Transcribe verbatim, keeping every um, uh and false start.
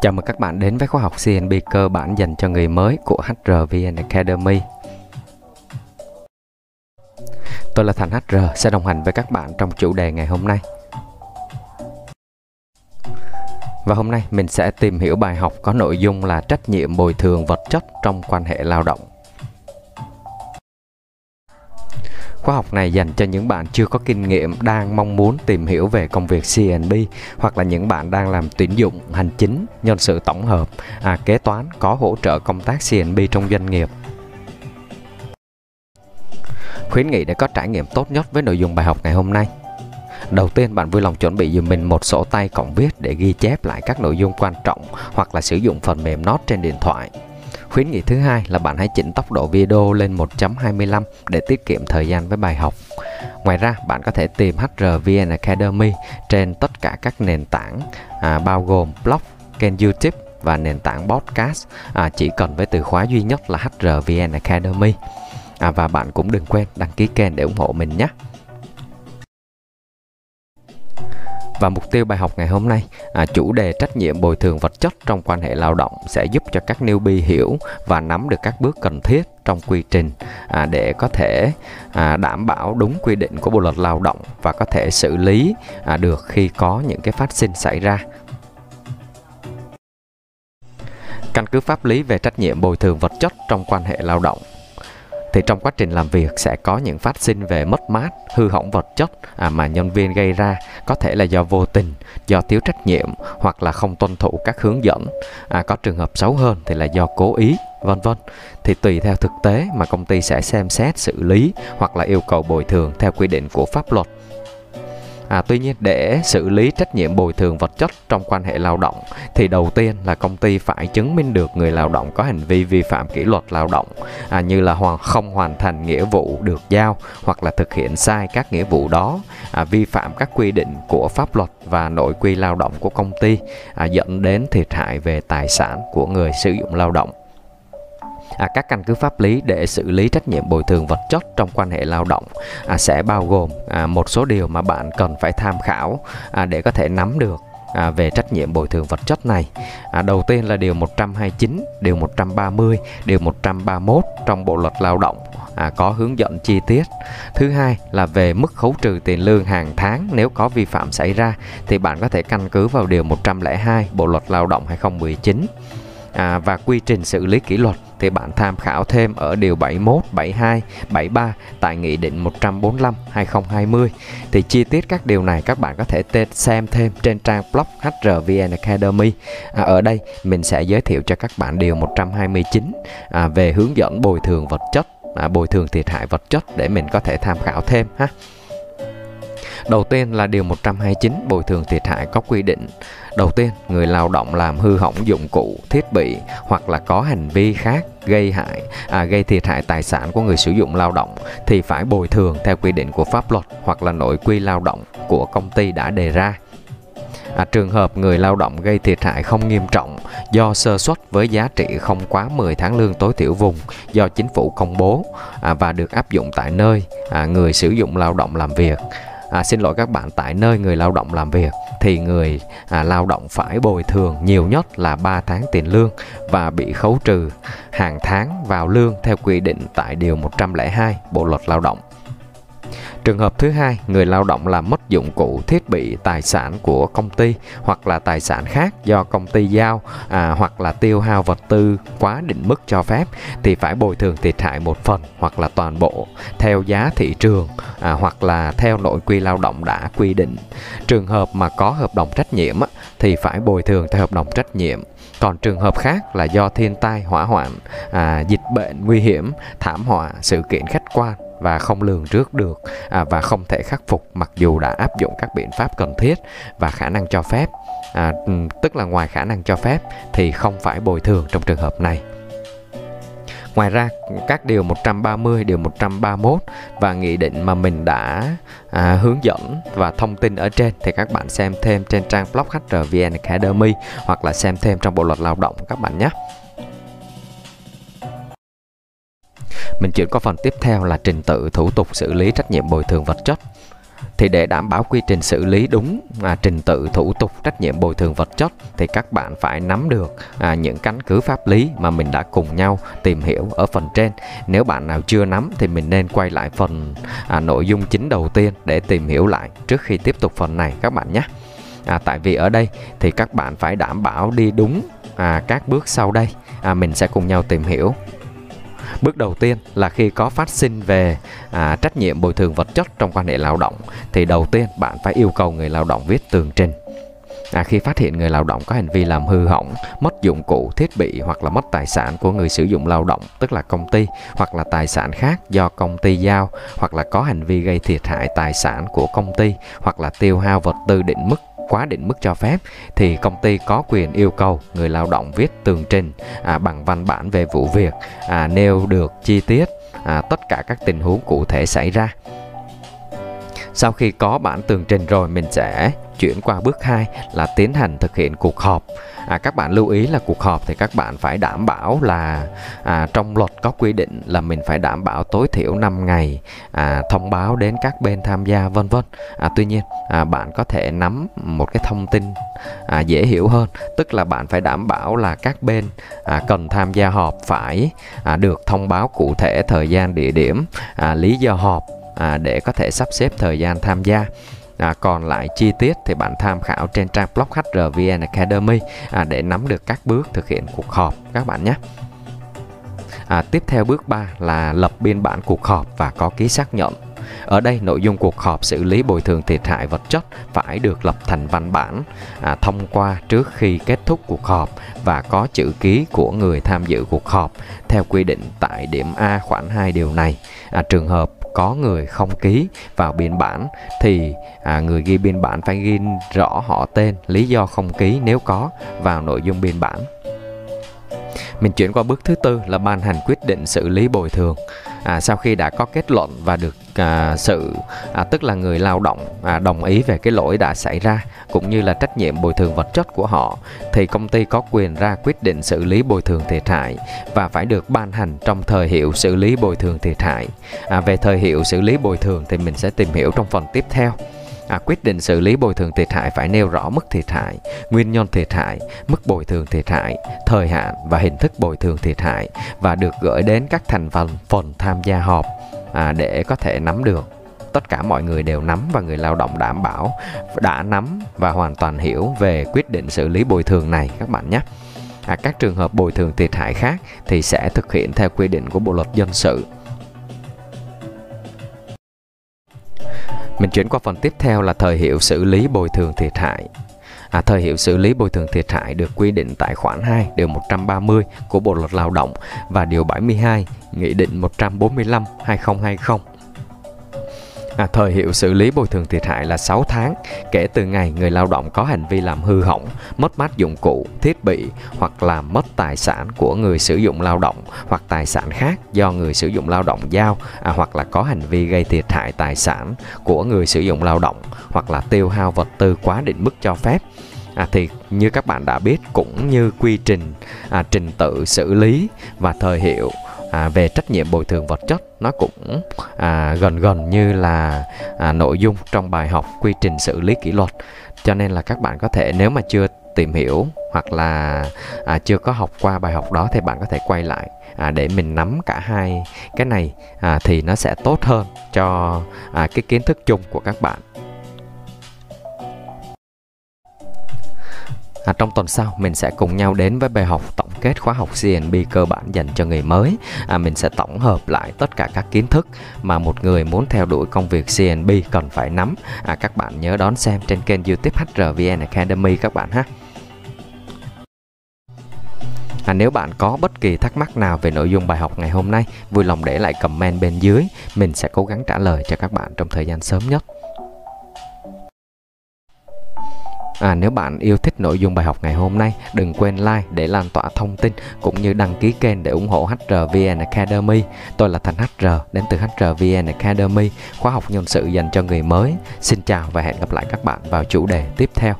Chào mừng các bạn đến với khóa học xê and bê cơ bản dành cho người mới của hát rờ vê en Academy. Tôi là Thành hát rờ sẽ đồng hành với các bạn trong chủ đề ngày hôm nay. Và hôm nay mình sẽ tìm hiểu bài học có nội dung là trách nhiệm bồi thường vật chất trong quan hệ lao động. Khóa học này dành cho những bạn chưa có kinh nghiệm, đang mong muốn tìm hiểu về công việc xê and bê, hoặc là những bạn đang làm tuyển dụng, hành chính, nhân sự tổng hợp, à, kế toán có hỗ trợ công tác xê and bê trong doanh nghiệp. Khuyến nghị để có trải nghiệm tốt nhất với nội dung bài học ngày hôm nay: đầu tiên, bạn vui lòng chuẩn bị giùm mình một sổ tay cộng viết để ghi chép lại các nội dung quan trọng, hoặc là sử dụng phần mềm note trên điện thoại. Khuyến nghị thứ hai là bạn hãy chỉnh tốc độ video lên một chấm hai lăm để tiết kiệm thời gian với bài học. Ngoài ra, bạn có thể tìm hát rờ vê en Academy trên tất cả các nền tảng à, bao gồm blog, kênh YouTube và nền tảng podcast, à, chỉ cần với từ khóa duy nhất là hát rờ vê en Academy. À, và bạn cũng đừng quên đăng ký kênh để ủng hộ mình nhé. Và mục tiêu bài học ngày hôm nay, à, chủ đề trách nhiệm bồi thường vật chất trong quan hệ lao động sẽ giúp cho các newbie hiểu và nắm được các bước cần thiết trong quy trình à, để có thể à, đảm bảo đúng quy định của Bộ luật Lao động và có thể xử lý à, được khi có những cái phát sinh xảy ra. Căn cứ pháp lý về trách nhiệm bồi thường vật chất trong quan hệ lao động thì trong quá trình làm việc sẽ có những phát sinh về mất mát, hư hỏng vật chất à, mà nhân viên gây ra, có thể là do vô tình, do thiếu trách nhiệm hoặc là không tuân thủ các hướng dẫn. À, có trường hợp xấu hơn thì là do cố ý, vân vân. Thì tùy theo thực tế mà công ty sẽ xem xét xử lý hoặc là yêu cầu bồi thường theo quy định của pháp luật. À, tuy nhiên, để xử lý trách nhiệm bồi thường vật chất trong quan hệ lao động thì đầu tiên là công ty phải chứng minh được người lao động có hành vi vi phạm kỷ luật lao động, à, như là hoàn không hoàn thành nghĩa vụ được giao hoặc là thực hiện sai các nghĩa vụ đó, à, vi phạm các quy định của pháp luật và nội quy lao động của công ty, à, dẫn đến thiệt hại về tài sản của người sử dụng lao động. À, các căn cứ pháp lý để xử lý trách nhiệm bồi thường vật chất trong quan hệ lao động à, sẽ bao gồm à, một số điều mà bạn cần phải tham khảo à, để có thể nắm được à, về trách nhiệm bồi thường vật chất này. À, đầu tiên là điều một trăm hai mươi chín, điều một trăm ba mươi, điều một trăm ba mươi mốt trong Bộ luật Lao động à, có hướng dẫn chi tiết. Thứ hai là về mức khấu trừ tiền lương hàng tháng nếu có vi phạm xảy ra, thì bạn có thể căn cứ vào điều một trăm lẻ hai Bộ luật Lao động hai không một chín. À, và quy trình xử lý kỷ luật thì bạn tham khảo thêm ở điều bảy mươi mốt, bảy mươi hai, bảy mươi ba tại Nghị định một trăm bốn mươi lăm hai không hai không. Thì chi tiết các điều này các bạn có thể xem thêm trên trang blog hát rờ vê en Academy. À, ở đây mình sẽ giới thiệu cho các bạn điều một trăm hai mươi chín à, về hướng dẫn bồi thường vật chất, à, bồi thường thiệt hại vật chất để mình có thể tham khảo thêm ha. Đầu tiên là điều một trăm hai mươi chín bồi thường thiệt hại có quy định. Đầu tiên, người lao động làm hư hỏng dụng cụ, thiết bị hoặc là có hành vi khác gây hại, à, gây thiệt hại tài sản của người sử dụng lao động thì phải bồi thường theo quy định của pháp luật hoặc là nội quy lao động của công ty đã đề ra. À, trường hợp người lao động gây thiệt hại không nghiêm trọng do sơ suất với giá trị không quá mười tháng lương tối thiểu vùng do chính phủ công bố à, và được áp dụng tại nơi à, người sử dụng lao động làm việc. À, xin lỗi các bạn, tại nơi người lao động làm việc thì người à, lao động phải bồi thường nhiều nhất là ba tháng tiền lương và bị khấu trừ hàng tháng vào lương theo quy định tại điều một trăm lẻ hai Bộ luật Lao động. Trường hợp thứ hai, người lao động làm mất dụng cụ, thiết bị, tài sản của công ty hoặc là tài sản khác do công ty giao à, hoặc là tiêu hao vật tư quá định mức cho phép thì phải bồi thường thiệt hại một phần hoặc là toàn bộ theo giá thị trường à, hoặc là theo nội quy lao động đã quy định. Trường hợp mà có hợp đồng trách nhiệm á, thì phải bồi thường theo hợp đồng trách nhiệm. Còn trường hợp khác là do thiên tai, hỏa hoạn, à, dịch bệnh nguy hiểm, thảm họa, sự kiện khách quan và không lường trước được à, và không thể khắc phục mặc dù đã áp dụng các biện pháp cần thiết và khả năng cho phép, à, tức là ngoài khả năng cho phép thì không phải bồi thường trong trường hợp này. Ngoài ra, các điều một trăm ba mươi, điều một trăm ba mươi mốt và nghị định mà mình đã à, hướng dẫn và thông tin ở trên thì các bạn xem thêm trên trang blog hát rờ vê en Academy hoặc là xem thêm trong Bộ luật Lao động các bạn nhé. Mình chuyển qua phần tiếp theo là trình tự thủ tục xử lý trách nhiệm bồi thường vật chất. Thì để đảm bảo quy trình xử lý đúng, à, trình tự, thủ tục, trách nhiệm bồi thường vật chất thì các bạn phải nắm được à, những căn cứ pháp lý mà mình đã cùng nhau tìm hiểu ở phần trên. Nếu bạn nào chưa nắm thì mình nên quay lại phần à, nội dung chính đầu tiên để tìm hiểu lại trước khi tiếp tục phần này các bạn nhé. À, tại vì ở đây thì các bạn phải đảm bảo đi đúng à, các bước sau đây à, mình sẽ cùng nhau tìm hiểu. Bước đầu tiên là khi có phát sinh về à, trách nhiệm bồi thường vật chất trong quan hệ lao động thì đầu tiên bạn phải yêu cầu người lao động viết tường trình. À, khi phát hiện người lao động có hành vi làm hư hỏng, mất dụng cụ, thiết bị hoặc là mất tài sản của người sử dụng lao động, tức là công ty, hoặc là tài sản khác do công ty giao, hoặc là có hành vi gây thiệt hại tài sản của công ty, hoặc là tiêu hao vật tư định mức, quá định mức cho phép, thì công ty có quyền yêu cầu người lao động viết tường trình à, bằng văn bản về vụ việc, à, nêu được chi tiết à, tất cả các tình huống cụ thể xảy ra. Sau khi có bản tường trình rồi, mình sẽ chuyển qua bước hai là tiến hành thực hiện cuộc họp. À, các bạn lưu ý là cuộc họp thì các bạn phải đảm bảo là à, trong luật có quy định là mình phải đảm bảo tối thiểu năm ngày à, thông báo đến các bên tham gia vân vân. À, tuy nhiên à, bạn có thể nắm một cái thông tin à, dễ hiểu hơn, tức là bạn phải đảm bảo là các bên à, cần tham gia họp phải à, được thông báo cụ thể thời gian, địa điểm, à, lý do họp à, để có thể sắp xếp thời gian tham gia. À, còn lại chi tiết thì bạn tham khảo trên trang blog hát rờ vê en Academy à, để nắm được các bước thực hiện cuộc họp các bạn nhé. À, tiếp theo bước ba là lập biên bản cuộc họp và có ký xác nhận. Ở đây nội dung cuộc họp xử lý bồi thường thiệt hại vật chất phải được lập thành văn bản à, thông qua trước khi kết thúc cuộc họp và có chữ ký của người tham dự cuộc họp theo quy định tại điểm A khoản hai điều này. À, trường hợp có người không ký vào biên bản thì à, người ghi biên bản phải ghi rõ họ tên, lý do không ký nếu có vào nội dung biên bản. Mình chuyển qua bước thứ tư là ban hành quyết định xử lý bồi thường. À, sau khi đã có kết luận và được à, sự à, tức là người lao động à, đồng ý về cái lỗi đã xảy ra cũng như là trách nhiệm bồi thường vật chất của họ, thì công ty có quyền ra quyết định xử lý bồi thường thiệt hại và phải được ban hành trong thời hiệu xử lý bồi thường thiệt hại. À, về thời hiệu xử lý bồi thường thì mình sẽ tìm hiểu trong phần tiếp theo. À, quyết định xử lý bồi thường thiệt hại phải nêu rõ mức thiệt hại, nguyên nhân thiệt hại, mức bồi thường thiệt hại, thời hạn và hình thức bồi thường thiệt hại và được gửi đến các thành phần phần tham gia họp à, để có thể nắm được. Tất cả mọi người đều nắm và người lao động đảm bảo đã nắm và hoàn toàn hiểu về quyết định xử lý bồi thường này các bạn nhé. À, các trường hợp bồi thường thiệt hại khác thì sẽ thực hiện theo quy định của Bộ luật dân sự. Mình chuyển qua phần tiếp theo là thời hiệu xử lý bồi thường thiệt hại. À, thời hiệu xử lý bồi thường thiệt hại được quy định tại khoản hai điều một trăm ba mươi của Bộ luật Lao động và điều bảy mươi hai Nghị định một trăm bốn mươi lăm trên hai nghìn không trăm hai mươi. À, thời hiệu xử lý bồi thường thiệt hại là sáu tháng kể từ ngày người lao động có hành vi làm hư hỏng, mất mát dụng cụ, thiết bị hoặc làm mất tài sản của người sử dụng lao động hoặc tài sản khác do người sử dụng lao động giao à, hoặc là có hành vi gây thiệt hại tài sản của người sử dụng lao động hoặc là tiêu hao vật tư quá định mức cho phép. À, thì như các bạn đã biết, cũng như quy trình, à, trình tự xử lý và thời hiệu à, về trách nhiệm bồi thường vật chất, nó cũng à, gần gần như là à, nội dung trong bài học quy trình xử lý kỷ luật. Cho nên là các bạn có thể, nếu mà chưa tìm hiểu hoặc là à, chưa có học qua bài học đó thì bạn có thể quay lại à, để mình nắm cả hai cái này à, thì nó sẽ tốt hơn cho à, cái kiến thức chung của các bạn. À, trong tuần sau mình sẽ cùng nhau đến với bài học tổng kết khóa học xê and bê cơ bản dành cho người mới. À, mình sẽ tổng hợp lại tất cả các kiến thức mà một người muốn theo đuổi công việc xê and bê cần phải nắm. À, các bạn nhớ đón xem trên kênh YouTube hát rờ vê en Academy các bạn ha. À, nếu bạn có bất kỳ thắc mắc nào về nội dung bài học ngày hôm nay, vui lòng để lại comment bên dưới. Mình sẽ cố gắng trả lời cho các bạn trong thời gian sớm nhất. À, nếu bạn yêu thích nội dung bài học ngày hôm nay, đừng quên like để lan tỏa thông tin cũng như đăng ký kênh để ủng hộ hát rờ vê en Academy. Tôi là Thành hát rờ đến từ hát rờ vê en Academy, khóa học nhân sự dành cho người mới. Xin chào và hẹn gặp lại các bạn vào chủ đề tiếp theo.